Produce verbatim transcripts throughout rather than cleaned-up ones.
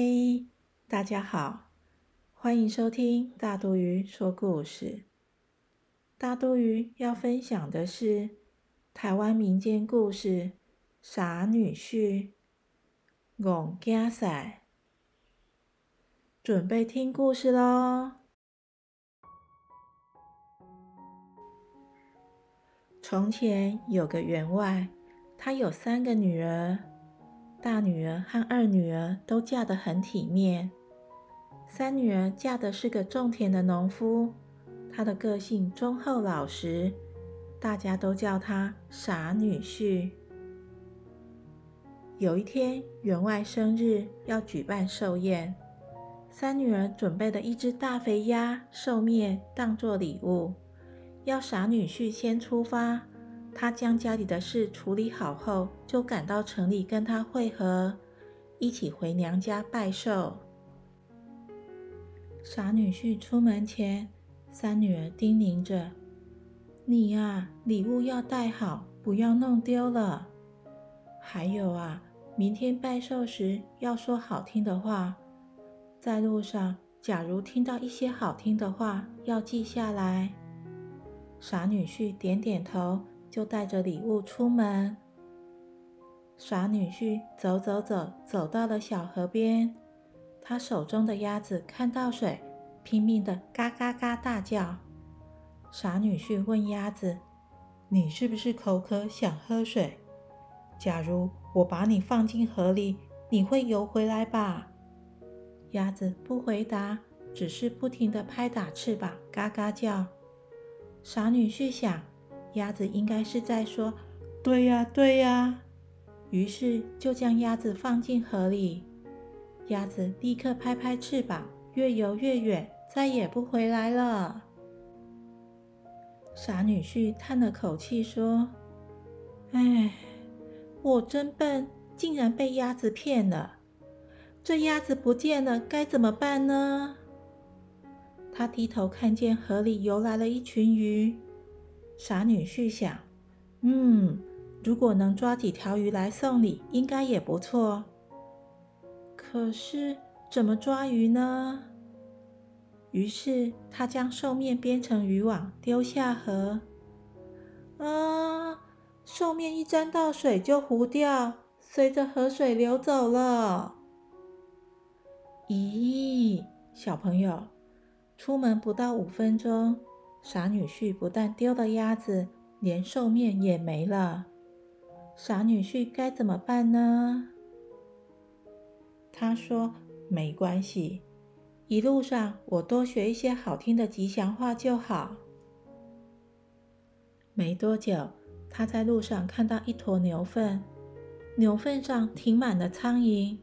嗨，大家好，欢迎收听大肚鱼说故事。大肚鱼要分享的是台湾民间故事《傻女婿》憨囝婿，准备听故事咯。从前有个员外，他有三个女儿，大女儿和二女儿都嫁得很体面，三女儿嫁的是个种田的农夫，她的个性忠厚老实，大家都叫她傻女婿。有一天，员外生日要举办寿宴，三女儿准备了一只大肥鸭、寿面当作礼物，要傻女婿先出发。他将家里的事处理好后，就赶到城里跟他会合，一起回娘家拜寿。傻女婿出门前，三女儿叮咛着：“你啊，礼物要带好，不要弄丢了。还有啊，明天拜寿时要说好听的话，在路上假如听到一些好听的话，要记下来。”傻女婿点点头，就带着礼物出门。傻女婿走走走，走到了小河边，他手中的鸭子看到水，拼命的嘎嘎嘎大叫。傻女婿问鸭子：“你是不是口渴想喝水？假如我把你放进河里，你会游回来吧？”鸭子不回答，只是不停的拍打翅膀，嘎嘎叫。傻女婿想，鸭子应该是在说对呀对呀，于是就将鸭子放进河里。鸭子立刻拍拍翅膀，越游越远，再也不回来了。傻女婿叹了口气说：“哎，我真笨，竟然被鸭子骗了。这鸭子不见了，该怎么办呢？”他低头看见河里游来了一群鱼，傻女婿想，嗯，如果能抓几条鱼来送礼，应该也不错。可是怎么抓鱼呢？于是他将寿面编成渔网丢下河。啊，寿面一沾到水就糊掉，随着河水流走了。咦，小朋友，出门不到五分钟，傻女婿不但丢了鸭子，连寿面也没了。傻女婿该怎么办呢？他说：“没关系，一路上我多学一些好听的吉祥话就好。”没多久，他在路上看到一坨牛粪，牛粪上停满了苍蝇。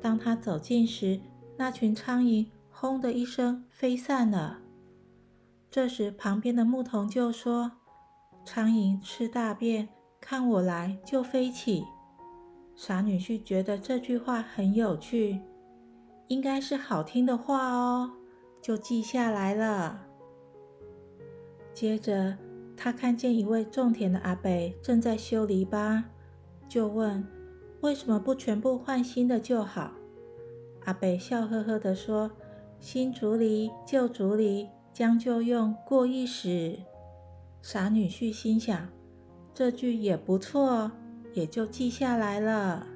当他走近时，那群苍蝇轰的一声飞散了。这时旁边的牧童就说：“苍蝇吃大便，看我来就飞起。”傻女婿觉得这句话很有趣，应该是好听的话哦，就记下来了。接着他看见一位种田的阿伯正在修篱笆，就问：“为什么不全部换新的就好？”阿伯笑呵呵地说：“新竹篱，旧竹篱，将就用，过一时。”傻女婿心想，这句也不错，也就记下来了。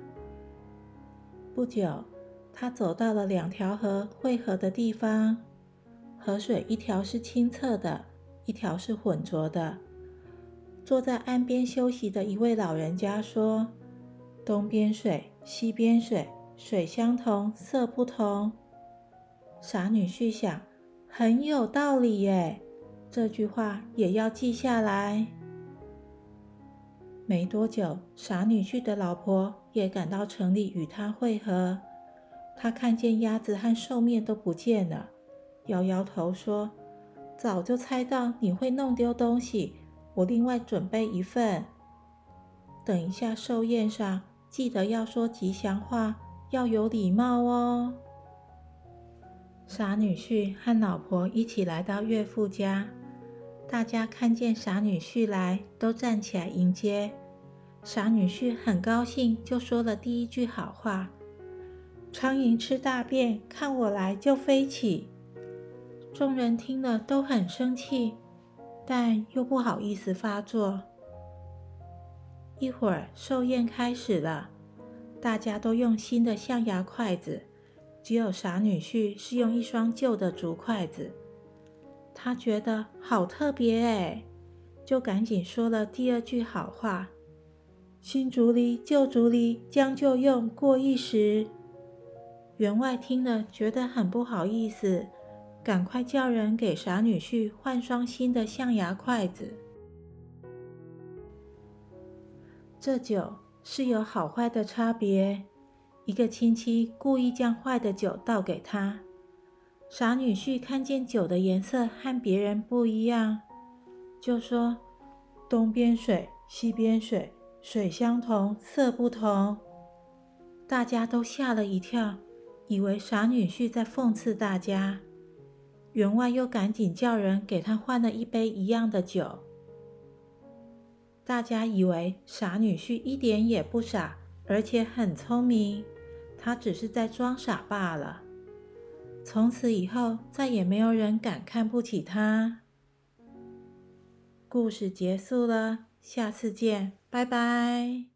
不久，他走到了两条河汇合的地方，河水一条是清澈的，一条是浑浊的。坐在岸边休息的一位老人家说：“东边水，西边水，水相同，色不同。”傻女婿想，很有道理耶，这句话也要记下来。没多久，傻女婿的老婆也赶到城里与他会合，他看见鸭子和寿面都不见了，摇摇头说：“早就猜到你会弄丢东西，我另外准备一份。等一下寿宴上，记得要说吉祥话，要有礼貌哦。”傻女婿和老婆一起来到岳父家，大家看见傻女婿来，都站起来迎接。傻女婿很高兴，就说了第一句好话。苍蝇吃大便，看我来就飞起。”众人听了都很生气，但又不好意思发作。一会儿寿宴开始了，大家都用新的象牙筷子，只有傻女婿是用一双旧的竹筷子。他觉得好特别哎，就赶紧说了第二句好话：“新竹篱旧竹篱，将就用过一时。”员外听了觉得很不好意思，赶快叫人给傻女婿换双新的象牙筷子。这酒是有好坏的差别，一个亲戚故意将坏的酒倒给他。傻女婿看见酒的颜色和别人不一样，就说：“东边水，西边水，水相同，色不同。”大家都吓了一跳，以为傻女婿在讽刺大家。员外又赶紧叫人给他换了一杯一样的酒。大家以为傻女婿一点也不傻，而且很聪明，他只是在装傻罢了。从此以后，再也没有人敢看不起他。故事结束了，下次见，拜拜。